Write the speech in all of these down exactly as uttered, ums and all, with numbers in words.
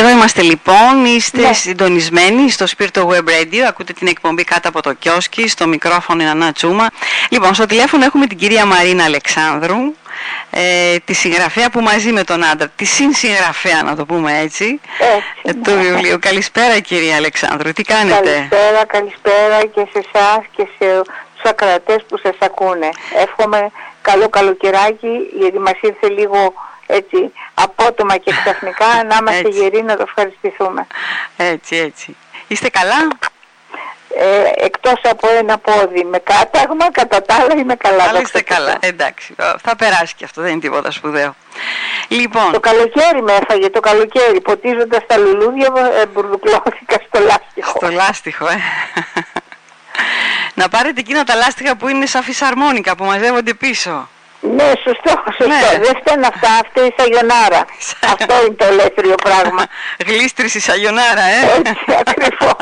Εδώ είμαστε λοιπόν, είστε ναι. συντονισμένοι στο Spirit Web Radio, ακούτε την εκπομπή κάτω από το κιόσκι, στο μικρόφωνο η Αννά Τσούμα. Λοιπόν, στο τηλέφωνο έχουμε την κυρία Μαρίνα Αλεξάνδρου, ε, τη συγγραφέα που μαζί με τον άντρα, τη συνσυγγραφέα να το πούμε έτσι, ε, του ναι. βιβλίου. Καλησπέρα κυρία Αλεξάνδρου, τι κάνετε? Καλησπέρα, καλησπέρα και σε εσάς και σε τους ακρατές που σας ακούνε. Εύχομαι καλό καλοκαιράκι, γιατί μας ήρθε λίγο έτσι, απότομα και ξαφνικά, να είμαστε γεροί να το ευχαριστηθούμε. Έτσι, έτσι. Είστε καλά? Ε, εκτός από ένα πόδι με κάταγμα, κατά τα άλλα είμαι καλά. Αλλά είστε καλά, εντάξει. Θα περάσει και αυτό, δεν είναι τίποτα σπουδαίο. Λοιπόν. Το καλοκαίρι με έφαγε, το καλοκαίρι. Ποτίζοντας τα λουλούδια, ε, μπουρδουκλώθηκα στο λάστιχο. Στο λάστιχο, ε. Να πάρετε εκείνα τα λάστιχα που είναι σαν φυσαρμόνικα, που μαζεύονται πίσω. Ναι, σωστό, σωστό. Ναι. Δεν φταίνουν αυτά, αυτή η σαγιονάρα. Αυτό είναι το ελεύθερο πράγμα. Γλίστρηση σαγιονάρα, ε. Έτσι, ακριβώς.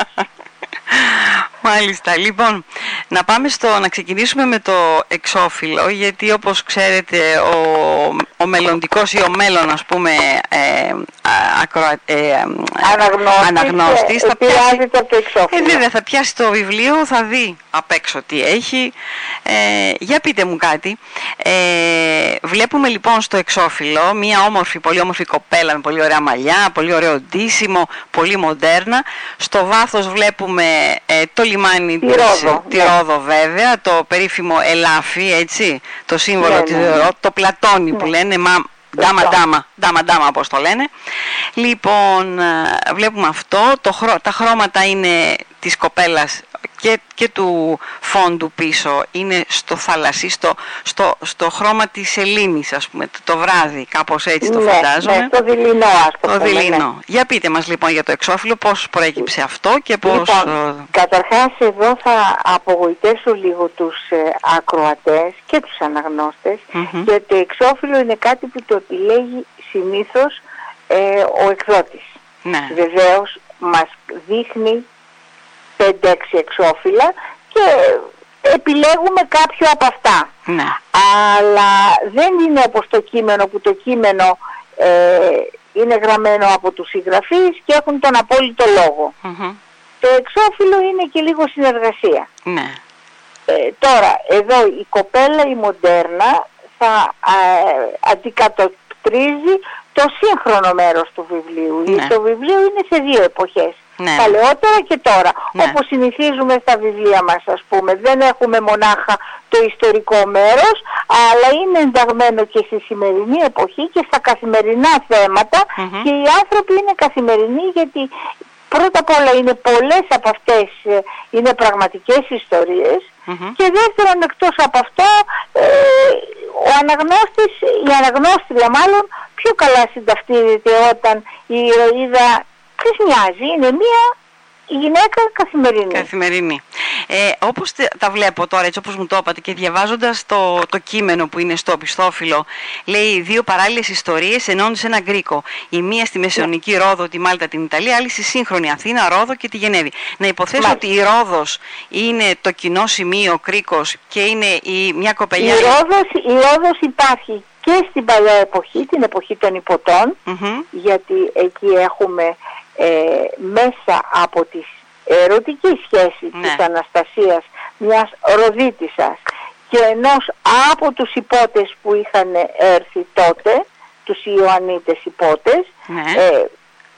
Μάλιστα. Λοιπόν, να πάμε στο, να ξεκινήσουμε με το εξώφυλλο, γιατί όπως ξέρετε ο, ο μελλοντικός ή ο μέλλον, ας πούμε, ε, ακρο, ε, ε, αναγνώστης, αναγνώστης θα πιάσει, από το εξώφυλλο. Ε, βέβαια, θα πιάσει το βιβλίο, θα δει απ' έξω τι έχει. Ε, για πείτε μου κάτι. Ε, βλέπουμε λοιπόν στο εξώφυλλο μία όμορφη, πολύ όμορφη κοπέλα με πολύ ωραία μαλλιά, πολύ ωραίο ντύσιμο, πολύ μοντέρνα. Στο βάθος βλέπουμε ε, το λιμάνι της Ρόδο, τη ναι. Ρόδο βέβαια, το περίφημο ελάφι, έτσι, το σύμβολο ναι, της ναι, ναι. το πλατόνι ναι. που λένε, μα, ντάμα, ντάμα, ντάμα, ντάμα όπως το λένε. Λοιπόν, βλέπουμε αυτό, το, τα χρώματα είναι της κοπέλας και, και του φόντου πίσω, είναι στο θαλασσί, στο, στο, στο χρώμα της σελήνης, ας πούμε, το, το βράδυ, κάπως έτσι το ναι, φαντάζομαι. Ναι, το δειλινό, ας πούμε. Το δειλινό. Ναι. Για πείτε μας λοιπόν για το εξώφυλλο, πώς προέκυψε αυτό και πώς... Λοιπόν, καταρχάς εδώ θα απογοητεύσω λίγο τους ε, ακροατές και τους αναγνώστες, mm-hmm. γιατί το εξώφυλλο είναι κάτι που το επιλέγει συνήθως ε, ο εκδότης. Ναι. Βεβαίως μας δείχνει πέντε έξι εξώφυλλα και επιλέγουμε κάποιο από αυτά. Ναι. Αλλά δεν είναι όπως το κείμενο, που το κείμενο ε, είναι γραμμένο από τους συγγραφείς και έχουν τον απόλυτο λόγο. Mm-hmm. Το εξώφυλλο είναι και λίγο συνεργασία. Ναι. Ε, τώρα, εδώ η κοπέλα, η μοντέρνα, θα ε, αντικατοπτρίζει το σύγχρονο μέρος του βιβλίου. Ναι. Το βιβλίο είναι σε δύο εποχές. Ναι. Παλαιότερα και τώρα, ναι. όπως συνηθίζουμε στα βιβλία μας, ας πούμε, δεν έχουμε μονάχα το ιστορικό μέρος, αλλά είναι ενταγμένο και στη σημερινή εποχή και στα καθημερινά θέματα mm-hmm. και οι άνθρωποι είναι καθημερινοί, γιατί πρώτα απ' όλα είναι πολλές από αυτές, είναι πραγματικές ιστορίες mm-hmm. και δεύτερον, εκτός από αυτό, ε, ο αναγνώστης, η αναγνώστρια μάλλον, πιο καλά συνταυτίζεται όταν η ηρωίδα ξεσνιάζει, είναι μία γυναίκα καθημερινή. Καθημερινή. Ε, όπως τα βλέπω τώρα, έτσι όπως μου το είπατε και διαβάζοντας το, το κείμενο που είναι στο πιστόφυλλο, λέει δύο παράλληλες ιστορίες ενώνουν σε έναν κρίκο. Η μία στη μεσαιωνική Ρόδο, τη Μάλτα, την Ιταλία, άλλη στη σύγχρονη Αθήνα, Ρόδο και τη Γενέβη. Να υποθέσω Μάλιστα. ότι η Ρόδος είναι το κοινό σημείο, ο κρίκος, και είναι η, μια κοπελιά. Η Ρόδος, η Ρόδος υπάρχει και στην παλιά εποχή, την εποχή των υποτών, mm-hmm. γιατί εκεί έχουμε... Ε, μέσα από τη ερωτική σχέση ναι. της Αναστασίας, μιας Ροδίτισσας και ενός από τους υπότες που είχαν έρθει τότε, τους Ιωαννίτες υπότες, ναι. ε,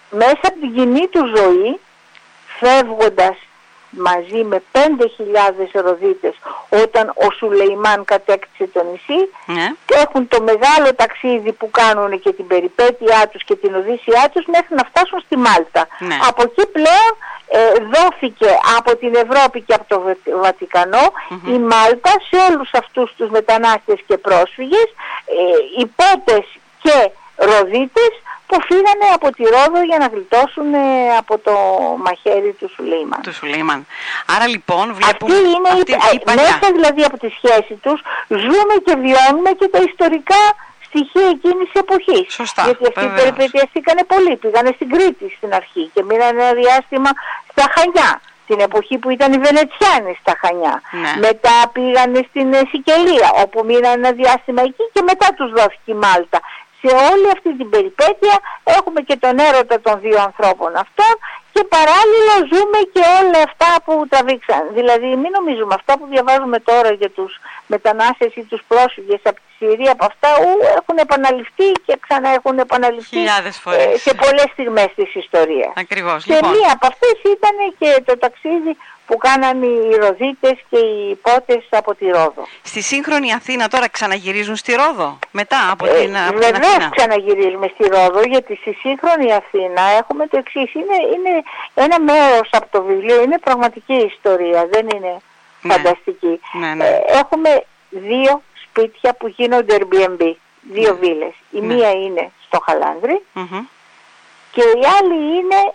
μέσα από την κοινή του ζωή, φεύγοντας μαζί με πέντε χιλιάδες Ροδίτες όταν ο Σουλεϊμάν κατέκτησε το νησί, ναι. έχουν το μεγάλο ταξίδι που κάνουν και την περιπέτειά τους και την οδύσσειά τους μέχρι να φτάσουν στη Μάλτα. Ναι. Από εκεί πλέον ε, δόθηκε από την Ευρώπη και από το Βατικανό mm-hmm. η Μάλτα σε όλους αυτούς τους μετανάστες και πρόσφυγες, ε, υπότες και Ροδίτες, που φύγανε από τη Ρόδο για να γλιτώσουν από το μαχαίρι του Σουλεϊμάν. Του Σουλεϊμάν. Άρα λοιπόν βλέπουμε... Αυτή είναι αυτή η, η παλιά. Μέσα δηλαδή από τη σχέση τους ζούμε και βιώνουμε και τα ιστορικά στοιχεία εκείνης εποχής. Σωστά. Γιατί αυτοί περιπετειαστήκανε πολύ. Πήγανε στην Κρήτη στην αρχή και μείνανε ένα διάστημα στα Χανιά. Την εποχή που ήταν οι Βενετσιάνοι στα Χανιά. Ναι. Μετά πήγανε στην Σικελία, όπου μείνανε ένα διάστημα εκεί και μετά τους δόθηκε η Μάλτα. σε όλη αυτή την περιπέτεια έχουμε και τον έρωτα των δύο ανθρώπων αυτών και παράλληλα ζούμε και όλα αυτά που τραβήξαν. Δηλαδή μην νομίζουμε αυτά που διαβάζουμε τώρα για τους μετανάστες ή τους πρόσφυγες από τη Συρία, από αυτά ου, έχουν επαναληφθεί και ξανά έχουν επαναληφθεί ε, σε πολλές στιγμές της ιστορίας. Ακριβώς, και λοιπόν, μία από αυτές ήταν και το ταξίδι που κάνανε οι Ροδίτες και οι Πότες από τη Ρόδο. Στη σύγχρονη Αθήνα τώρα ξαναγυρίζουν στη Ρόδο μετά από ε, την, από την Αθήνα. Ξαναγυρίζουμε στη Ρόδο, γιατί στη σύγχρονη Αθήνα έχουμε το εξής. Είναι, είναι ένα μέρος από το βιβλίο, είναι πραγματική ιστορία, δεν είναι ναι. φανταστική. Ναι, ναι. Ε, έχουμε δύο σπίτια που γίνονται Airbnb, δύο ναι. βίλες. Η ναι. μία είναι στο Χαλάνδρι mm-hmm. και η άλλη είναι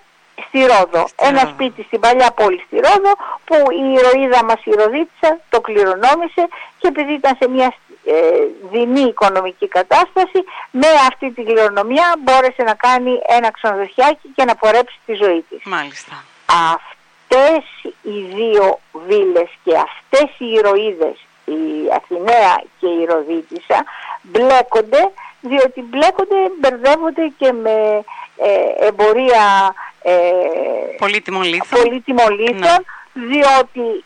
στη Ρόδο. Στη Ένα Ρόδο. Σπίτι στην παλιά πόλη στη Ρόδο που η ηρωίδα μας η Ροδίτσα το κληρονόμησε και επειδή ήταν σε μια ε, δεινή οικονομική κατάσταση, με αυτή την κληρονομιά μπόρεσε να κάνει ένα ξενοδοχιάκι και να πορέψει τη ζωή της. Μάλιστα. Αυτές οι δύο βίλες και αυτές οι ηρωίδες, η Αθηναία και η Ροδίτισσα, μπλέκονται διότι μπλέκονται, μπερδεύονται και με ε, εμπορία πολύτιμων λίθων, διότι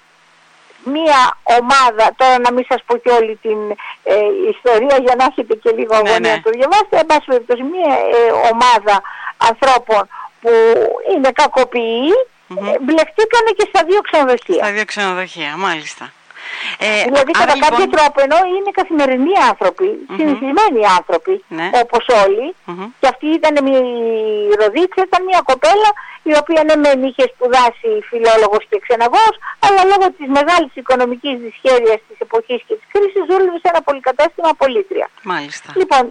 μία ομάδα, τώρα να μην σας πω και όλη την ε, ιστορία για να έχετε και λίγο αγωνία ναι, ναι. να το διαβάσετε, εν πάση περιπτώσει μία ε, ομάδα ανθρώπων που είναι κακοποιοί mm-hmm. ε, μπλεχτήκανε και στα δύο ξενοδοχεία. Στα δύο ξενοδοχεία, μάλιστα. Ε, δηλαδή κατά λοιπόν... κάποιο τρόπο, ενώ είναι καθημερινοί άνθρωποι, mm-hmm. συνηθισμένοι άνθρωποι ναι. όπως όλοι mm-hmm. και αυτή ήταν μια Ροδίτσα, ήταν μια κοπέλα η οποία ναι μεν είχε σπουδάσει φιλόλογος και ξεναγός, αλλά λόγω της μεγάλης οικονομικής δυσχέρειας της εποχής και της κρίσης δούλευε σε ένα πολυκατάστημα πολίτρια. Μάλιστα. Λοιπόν,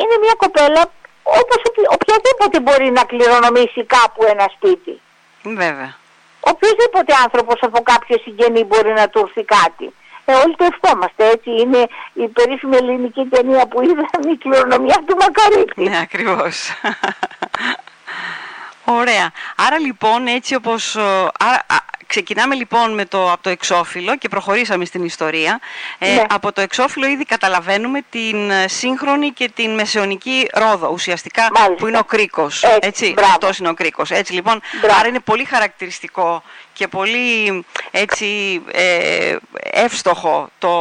είναι μια κοπέλα όπως οποιαδήποτε μπορεί να κληρονομήσει κάπου ένα σπίτι. Βέβαια. Οποιοδήποτε άνθρωπος από κάποιο συγγενή μπορεί να του έρθει κάτι. Ε, όλοι το ευχόμαστε, έτσι. Είναι η περίφημη ελληνική ταινία που είδαμε, η κληρονομιά του Μακαρίτη. Ναι, ακριβώς. Ωραία. Άρα λοιπόν έτσι όπως... Άρα, α, ξεκινάμε λοιπόν με το, από το εξώφυλλο και προχωρήσαμε στην ιστορία. Ε, ναι. Από το εξώφυλλο ήδη καταλαβαίνουμε την σύγχρονη και την μεσαιωνική Ρόδο ουσιαστικά. Μάλιστα. Που είναι ο κρίκος. Έτσι, έτσι αυτός είναι ο κρίκος. Έτσι λοιπόν, μπράβο. Άρα είναι πολύ χαρακτηριστικό και πολύ έτσι ε, εύστοχο το,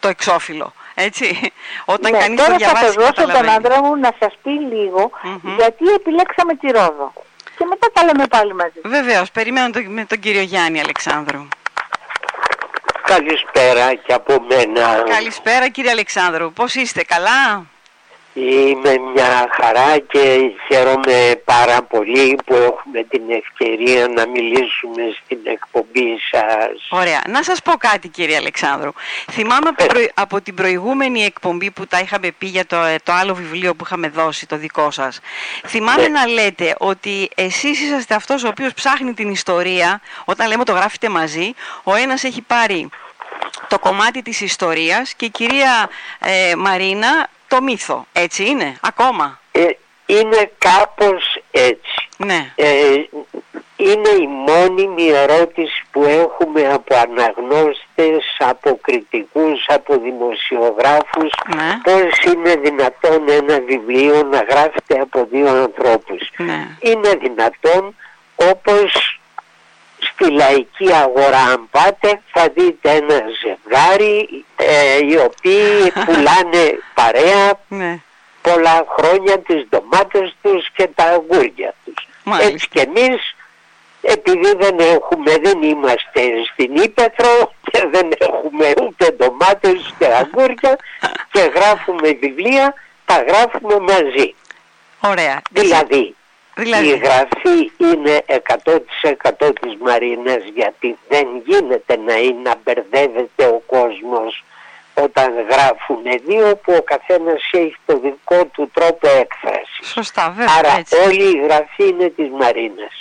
το εξώφυλλο. Έτσι, όταν ναι, κανείς το διαβάζει. Τώρα θα το δώσω τον άντρα μου να σας πει λίγο mm-hmm. γιατί επιλέξαμε τη Ρόδο. Και μετά τα λέμε πάλι μαζί. Βεβαίως, περιμένω το, με τον κύριο Γιάννη Αλεξάνδρου. Καλησπέρα και από μένα. Καλησπέρα κύριε Αλεξάνδρου, πώς είστε, καλά? Είμαι μια χαρά και χαίρομαι πάρα πολύ που έχουμε την ευκαιρία να μιλήσουμε στην εκπομπή σας. Ωραία. Να σας πω κάτι κύριε Αλεξάνδρου. Θυμάμαι από, προ... από την προηγούμενη εκπομπή που τα είχαμε πει για το, το άλλο βιβλίο που είχαμε δώσει, το δικό σας. Θυμάμαι να λέτε ότι εσείς είσαστε αυτός ο οποίος ψάχνει την ιστορία, όταν λέμε το γράφετε μαζί, ο ένας έχει πάρει το κομμάτι της ιστορίας και η κυρία ε, Μαρίνα... το μύθο, έτσι είναι, ακόμα. Ε, είναι κάπως έτσι. Ναι. Ε, είναι η μόνιμη ερώτηση που έχουμε από αναγνώστες, από κριτικούς, από δημοσιογράφους. Ναι. Πώς είναι δυνατόν ένα βιβλίο να γράφεται από δύο ανθρώπους. Ναι. Είναι δυνατόν, όπως στη λαϊκή αγορά αν πάτε θα δείτε ένα ζευγάρι ε, οι οποίοι πουλάνε παρέα πολλά χρόνια τις ντομάτες τους και τα αγγούρια τους. Μάλιστα. Έτσι και εμείς, επειδή δεν έχουμε, δεν είμαστε στην Ήπεθρο και δεν έχουμε ούτε ντομάτες ούτε αγγούρια και γράφουμε βιβλία, τα γράφουμε μαζί. Ωραία. Δηλαδή Δηλαδή. Η γραφή είναι εκατό τοις εκατό της Μαρίνας, γιατί δεν γίνεται να είναι να μπερδεύεται ο κόσμος όταν γράφουν δύο που ο καθένας έχει το δικό του τρόπο έκφρασης. Σωστά, βέβαια. Άρα έτσι. Όλη η γραφή είναι της Μαρίνας.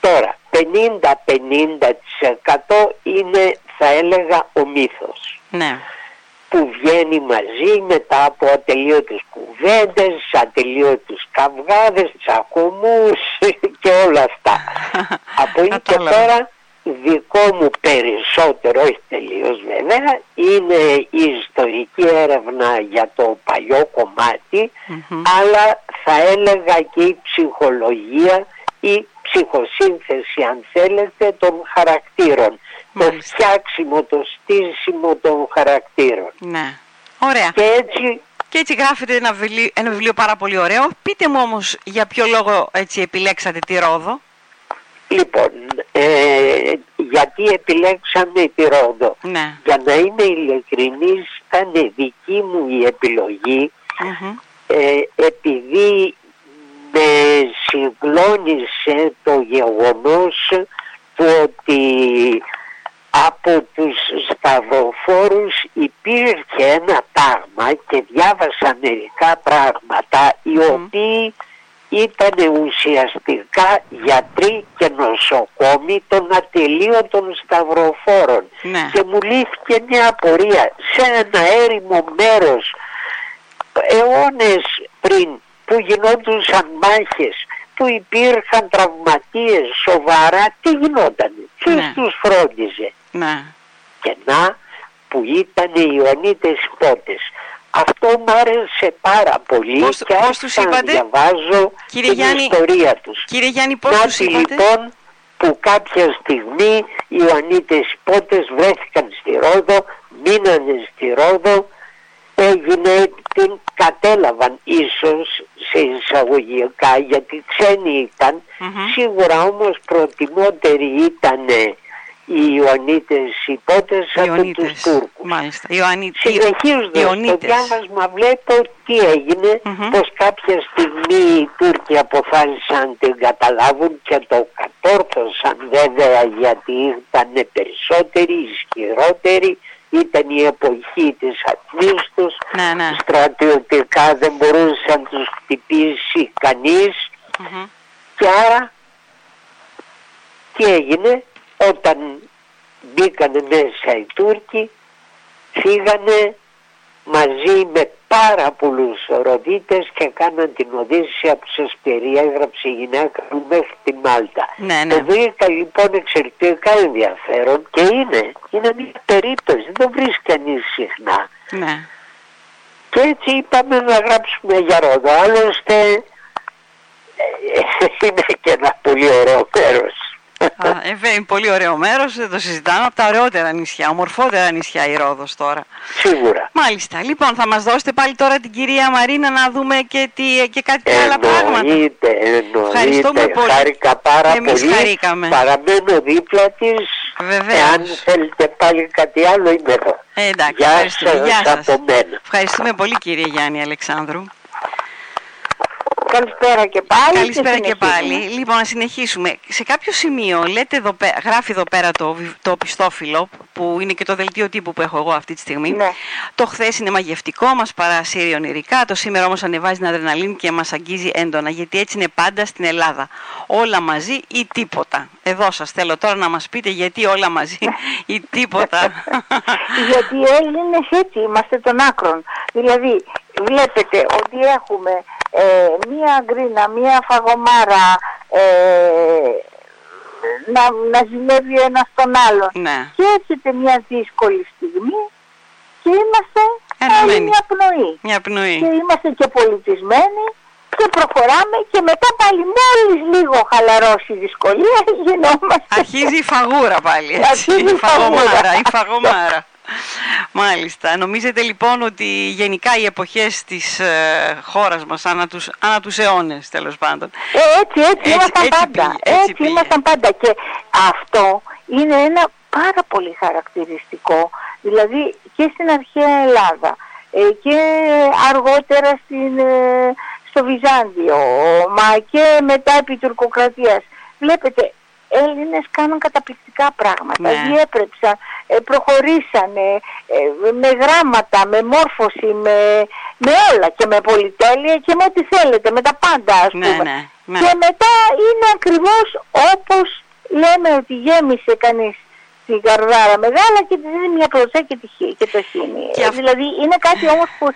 Τώρα, πενήντα πενήντα τοις εκατό είναι, θα έλεγα, ο μύθος. Ναι. Που βγαίνει μαζί μετά από ατελείωτες κουβέντες, ατελείωτες καυγάδες, τσακωμούς και όλα αυτά. Από εκεί και πέρα δικό μου περισσότερο, όχι τελείως βέβαια, είναι η ιστορική έρευνα για το παλιό κομμάτι, mm-hmm. αλλά θα έλεγα και η ψυχολογία, η ψυχοσύνθεση αν θέλετε των χαρακτήρων, μάλιστα. το φτιάξιμο, το στήσιμο των χαρακτήρων. Ναι, ωραία. Και έτσι... Και έτσι γράφετε ένα βιβλίο, ένα βιβλίο πάρα πολύ ωραίο. Πείτε μου όμως για ποιο λόγο έτσι επιλέξατε τη Ρόδο. Λοιπόν, ε, γιατί επιλέξαμε τη Ρόδο. Ναι. Για να είμαι ειλικρινής, ήταν δική μου η επιλογή, mm-hmm. ε, επειδή με συγκλώνησε το γεγονός του ότι από τους σταυροφόρους υπήρχε ένα τάγμα και διάβασα μερικά πράγματα οι mm. οποίοι ήταν ουσιαστικά γιατροί και νοσοκόμοι των ατελείωτων σταυροφόρων. Ναι. Και μου λύθηκε μια απορία σε ένα έρημο μέρος αιώνες πριν που γινόντουσαν μάχες, που υπήρχαν τραυματίες σοβαρά, τι γινότανε, ποιος ναι. τους φρόντιζε. Ναι. Και να που ήταν οι Ιωαννίτες πότες. Αυτό μου άρεσε πάρα πολύ πώς, και πώς τους είπατε, διαβάζω κύριε την Γιάννη, ιστορία τους. Κύριε Γιάννη, πώς να, τους είπατε. Λοιπόν, που κάποια στιγμή οι Ιωαννίτες πότες βρέθηκαν στη Ρόδο, μείνανε στη Ρόδο, έγινε, την κατέλαβαν ίσως σε εισαγωγικά γιατί ξένοι ήταν, mm-hmm. σίγουρα όμως προτιμότεροι ήταν οι Ιωαννίτες υπότες από τους Τούρκους. Μάλιστα. Ιωαννί... Συνεχίζοντας το διάβασμα βλέπω τι έγινε, mm-hmm. πως κάποια στιγμή οι Τούρκοι αποφάσισαν να την καταλάβουν και το κατόρθωσαν βέβαια γιατί ήταν περισσότεροι, ισχυρότεροι. Ήταν η εποχή της ατμής τους, ναι, ναι. στρατιωτικά δεν μπορούσε να τους χτυπήσει κανείς mm-hmm. και άρα τι έγινε όταν μπήκανε μέσα οι Τούρκοι, φύγανε μαζί με πάρα πολλούς Ροδίτες και κάναν την Οδύσσια που σας περιέγραψε η γυναίκα του μέχρι τη Μάλτα. Ναι, ναι. Το βρήκα λοιπόν εξαιρετικά ενδιαφέρον και είναι, είναι μια περίπτωση, δεν το βρεις κανείς συχνά. Ναι. Και έτσι είπαμε να γράψουμε για Ρόδο, άλλωστε είναι και ένα πολύ ωραίο μέρος. Βέβαια είναι πολύ ωραίο μέρος, δεν το συζητάμε, από τα ωραιότερα νησιά, ομορφότερα νησιά η Ρόδος τώρα. Σίγουρα. Μάλιστα. Λοιπόν, θα μας δώσετε πάλι τώρα την κυρία Μαρίνα να δούμε και, τι, και κάτι εννοείτε, άλλα πράγματα. Εννοείται, εννοείται. Ευχαριστούμε πολύ. Χάρηκα πάρα Εμείς πολύ. Χαρήκαμε. Παραμένω δίπλα της. Βεβαίως. Εάν θέλετε πάλι κάτι άλλο είμαι εδώ. Ε, εντάξει, γεια ευχαριστούμε. Σας, γεια σας. Από μένα. Ευχαριστούμε πολύ κύριε Γιάννη Αλεξάνδρου. Καλησπέρα και πάλι. Καλησπέρα και, και πάλι. Λοιπόν, να συνεχίσουμε. Σε κάποιο σημείο λέτε εδώ, γράφει εδώ πέρα το, το πιστόφυλλο, που είναι και το δελτίο τύπου που έχω εγώ αυτή τη στιγμή. Ναι. Το χθες είναι μαγευτικό, μας παρασύρει ονειρικά. Το σήμερα όμως ανεβάζει την αδρεναλίνη και μας αγγίζει έντονα. Γιατί έτσι είναι πάντα στην Ελλάδα. Όλα μαζί ή τίποτα. Εδώ σας θέλω τώρα να μας πείτε γιατί όλα μαζί ή τίποτα. Γιατί οι Έλληνες έτσι είμαστε των άκρων. Δηλαδή, βλέπετε ότι έχουμε. Ε, μία γκρίνα, μία φαγωμάρα, ε, να, να ζηλεύει ο ένας τον άλλον. Ναι. Και έρχεται μια δύσκολη στιγμή και είμαστε άλλη μια πνοή. μια πνοή. Και είμαστε και πολιτισμένοι και προχωράμε και μετά πάλι μόλις λίγο χαλαρώσει η δυσκολία γινόμαστε. Αρχίζει η φαγούρα πάλι έτσι, η φαγωμάρα, η φαγωμάρα. Μάλιστα. Νομίζετε λοιπόν ότι γενικά οι εποχές της ε, χώρας μας ανά τους, ανά τους αιώνες τέλος πάντων. Ε, έτσι, έτσι, έτσι ήμασταν έτσι πάντα. Πήγε, έτσι έτσι πήγε. Ήμασταν πάντα και αυτό είναι ένα πάρα πολύ χαρακτηριστικό. Δηλαδή και στην αρχαία Ελλάδα ε, και αργότερα στην, ε, στο Βυζάντιο μα και μετά επί τουρκοκρατίας. Βλέπετε Έλληνες κάνουν καταπληκτικά πράγματα, ναι. διέπρεψαν, προχωρήσανε με γράμματα, με μόρφωση, με, με όλα και με πολυτέλεια και με ό,τι θέλετε, με τα πάντα ας πούμε. Ναι, ναι, ναι. Και μετά είναι ακριβώς όπως λέμε ότι γέμισε κανείς την καρδάρα μεγάλα και τη δίνει μια κλωτσιά και, και το χύνει. Και αυ... Δηλαδή είναι κάτι όμως που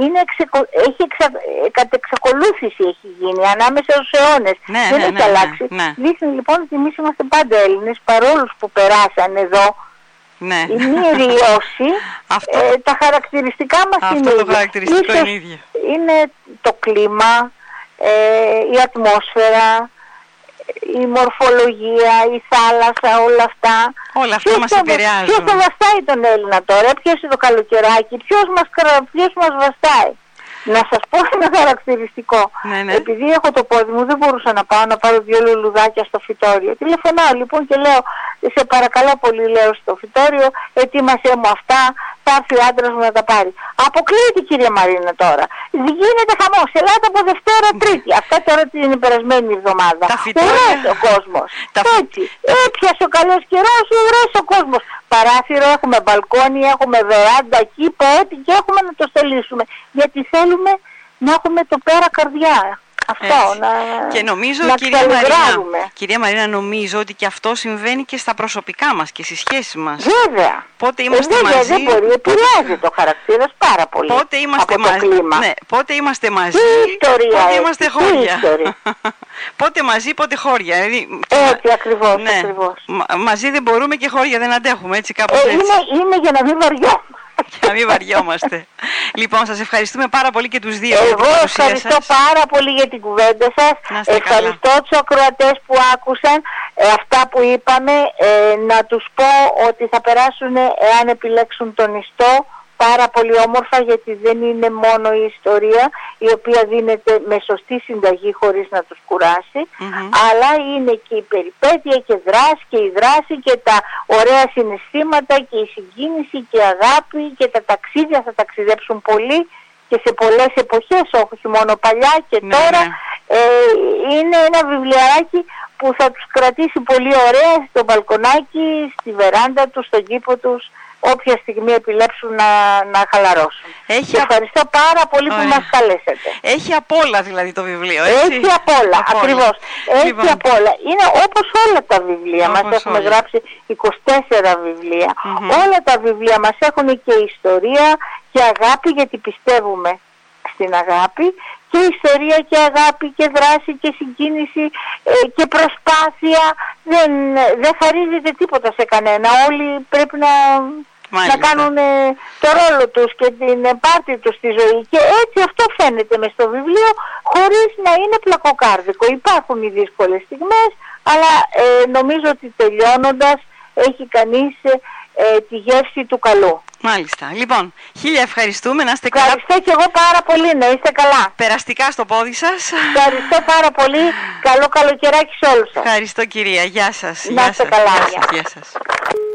είναι εξεκο... έχει εξα... κατ' εξακολούθηση έχει γίνει ανάμεσα στους αιώνες. Ναι, δεν ναι, έχει ναι, αλλάξει. Ναι, ναι. Δείχνει λοιπόν ότι εμείς είμαστε πάντα Έλληνες παρόλους που περάσαν εδώ. Ναι. Η μη ριώση, αυτό... ε, τα χαρακτηριστικά μας αυτό είναι ίδια. Αυτό το χαρακτηριστικό ίσως είναι ίδιο. Είναι το κλίμα, ε, η ατμόσφαιρα, η μορφολογία, η θάλασσα, όλα αυτά. Όλα αυτά ποιος μας επηρεάζουν. Ποιος θα βαστάει τον Έλληνα τώρα, ποιος είναι το καλοκαιράκι, ποιος μας, ποιος μας βαστάει. Να σας πω ένα χαρακτηριστικό. Ναι, ναι. Επειδή έχω το πόδι μου, δεν μπορούσα να πάω να πάρω δύο λουλουδάκια στο φυτόριο. Τηλεφωνάω λοιπόν και λέω, σε παρακαλώ πολύ, λέω στο φυτόριο, ετοίμασέ μου αυτά, θα έρθει ο άντρας μου να τα πάρει. Αποκλείεται κυρία Μαρίνα τώρα. Γίνεται χαμός. Ελάτε από Δευτέρα, Τρίτη. Αυτά τώρα την περασμένη εβδομάδα. Ουρές ο κόσμος. Τα... Έτσι. Τα... Έπιασε ο καλός καιρός, ουρές ο κόσμος. Παράθυρο έχουμε, μπαλκόνι έχουμε, βεράντα, κήπο, ό,τι και έχουμε να το στολίσουμε. Γιατί θέλουμε να έχουμε το πέρα καρδιά. Αυτό, να, και νομίζω, να κυρία, Μαρίνα, κυρία Μαρίνα, νομίζω ότι και αυτό συμβαίνει και στα προσωπικά μας και στις σχέσεις μας. Βέβαια. Πότε είμαστε ε, βέβαια, μαζί. Δεν μπορεί, επηρεάζει το χαρακτήρα πάρα πολύ. Πότε είμαστε από μαζί. Το κλίμα. Ναι, πότε είμαστε μαζί. Τι ιστορία, πότε είμαστε έτσι, χώρια. Πότε μαζί, πότε χώρια. Δηλαδή, έτσι ακριβώς. Ναι. ακριβώς. Μα, μαζί δεν μπορούμε και χώρια δεν αντέχουμε. Έτσι, κάπως ε, έτσι. Είναι, είναι για να μην βαριόμαστε. Για να μην βαριόμαστε. Λοιπόν, σας ευχαριστούμε πάρα πολύ και τους δύο. Εγώ ευχαριστώ σας. πάρα πολύ για την κουβέντα σας. Ευχαριστώ καλά. τους ακροατές που άκουσαν ε, αυτά που είπαμε. Ε, να τους πω ότι θα περάσουν, εάν επιλέξουν τον Ιστό, πάρα πολύ όμορφα, γιατί δεν είναι μόνο η ιστορία η οποία δίνεται με σωστή συνταγή χωρίς να τους κουράσει, mm-hmm. αλλά είναι και η περιπέτεια και δράση και η δράση και τα ωραία συναισθήματα και η συγκίνηση και η αγάπη και τα ταξίδια. Θα ταξιδέψουν πολύ και σε πολλές εποχές, όχι μόνο παλιά και ναι, τώρα. Ναι. Ε, είναι ένα βιβλιαράκι που θα τους κρατήσει πολύ ωραία στο μπαλκονάκι, στη βεράντα τους, στον κήπο τους, όποια στιγμή επιλέξουν να, να χαλαρώσουν. Έχει... Ευχαριστώ πάρα πολύ Ωραία. που μας καλέσατε. Έχει απ' όλα δηλαδή το βιβλίο, έτσι. Έχει απ' όλα, απ' όλα. ακριβώς. Έχει λοιπόν... απ' όλα. Είναι όπως όλα τα βιβλία όπως μας. Έχουμε όλα. γράψει είκοσι τέσσερα βιβλία. Mm-hmm. Όλα τα βιβλία μας έχουν και ιστορία και αγάπη, γιατί πιστεύουμε στην αγάπη. Και ιστορία και αγάπη και δράση και συγκίνηση και προσπάθεια. Δεν, δεν χαρίζεται τίποτα σε κανένα. Όλοι πρέπει να, να κάνουν το ρόλο τους και την πάρτη τους στη ζωή. Και έτσι αυτό φαίνεται μες στο βιβλίο, χωρίς να είναι πλακοκάρδικο. Υπάρχουν οι δύσκολες στιγμές, αλλά ε, νομίζω ότι τελειώνοντας έχει κανείς ε, τη γεύση του καλού. Μάλιστα. Λοιπόν, χίλια ευχαριστούμε, να είστε καλά. Ευχαριστώ και εγώ πάρα πολύ, να είστε καλά. Περαστικά στο πόδι σας. Ευχαριστώ πάρα πολύ. Καλό καλοκαιράκι σε όλους σας. Ευχαριστώ κυρία. Γεια σας. Να είστε καλά. Γεια σας. Γεια σας.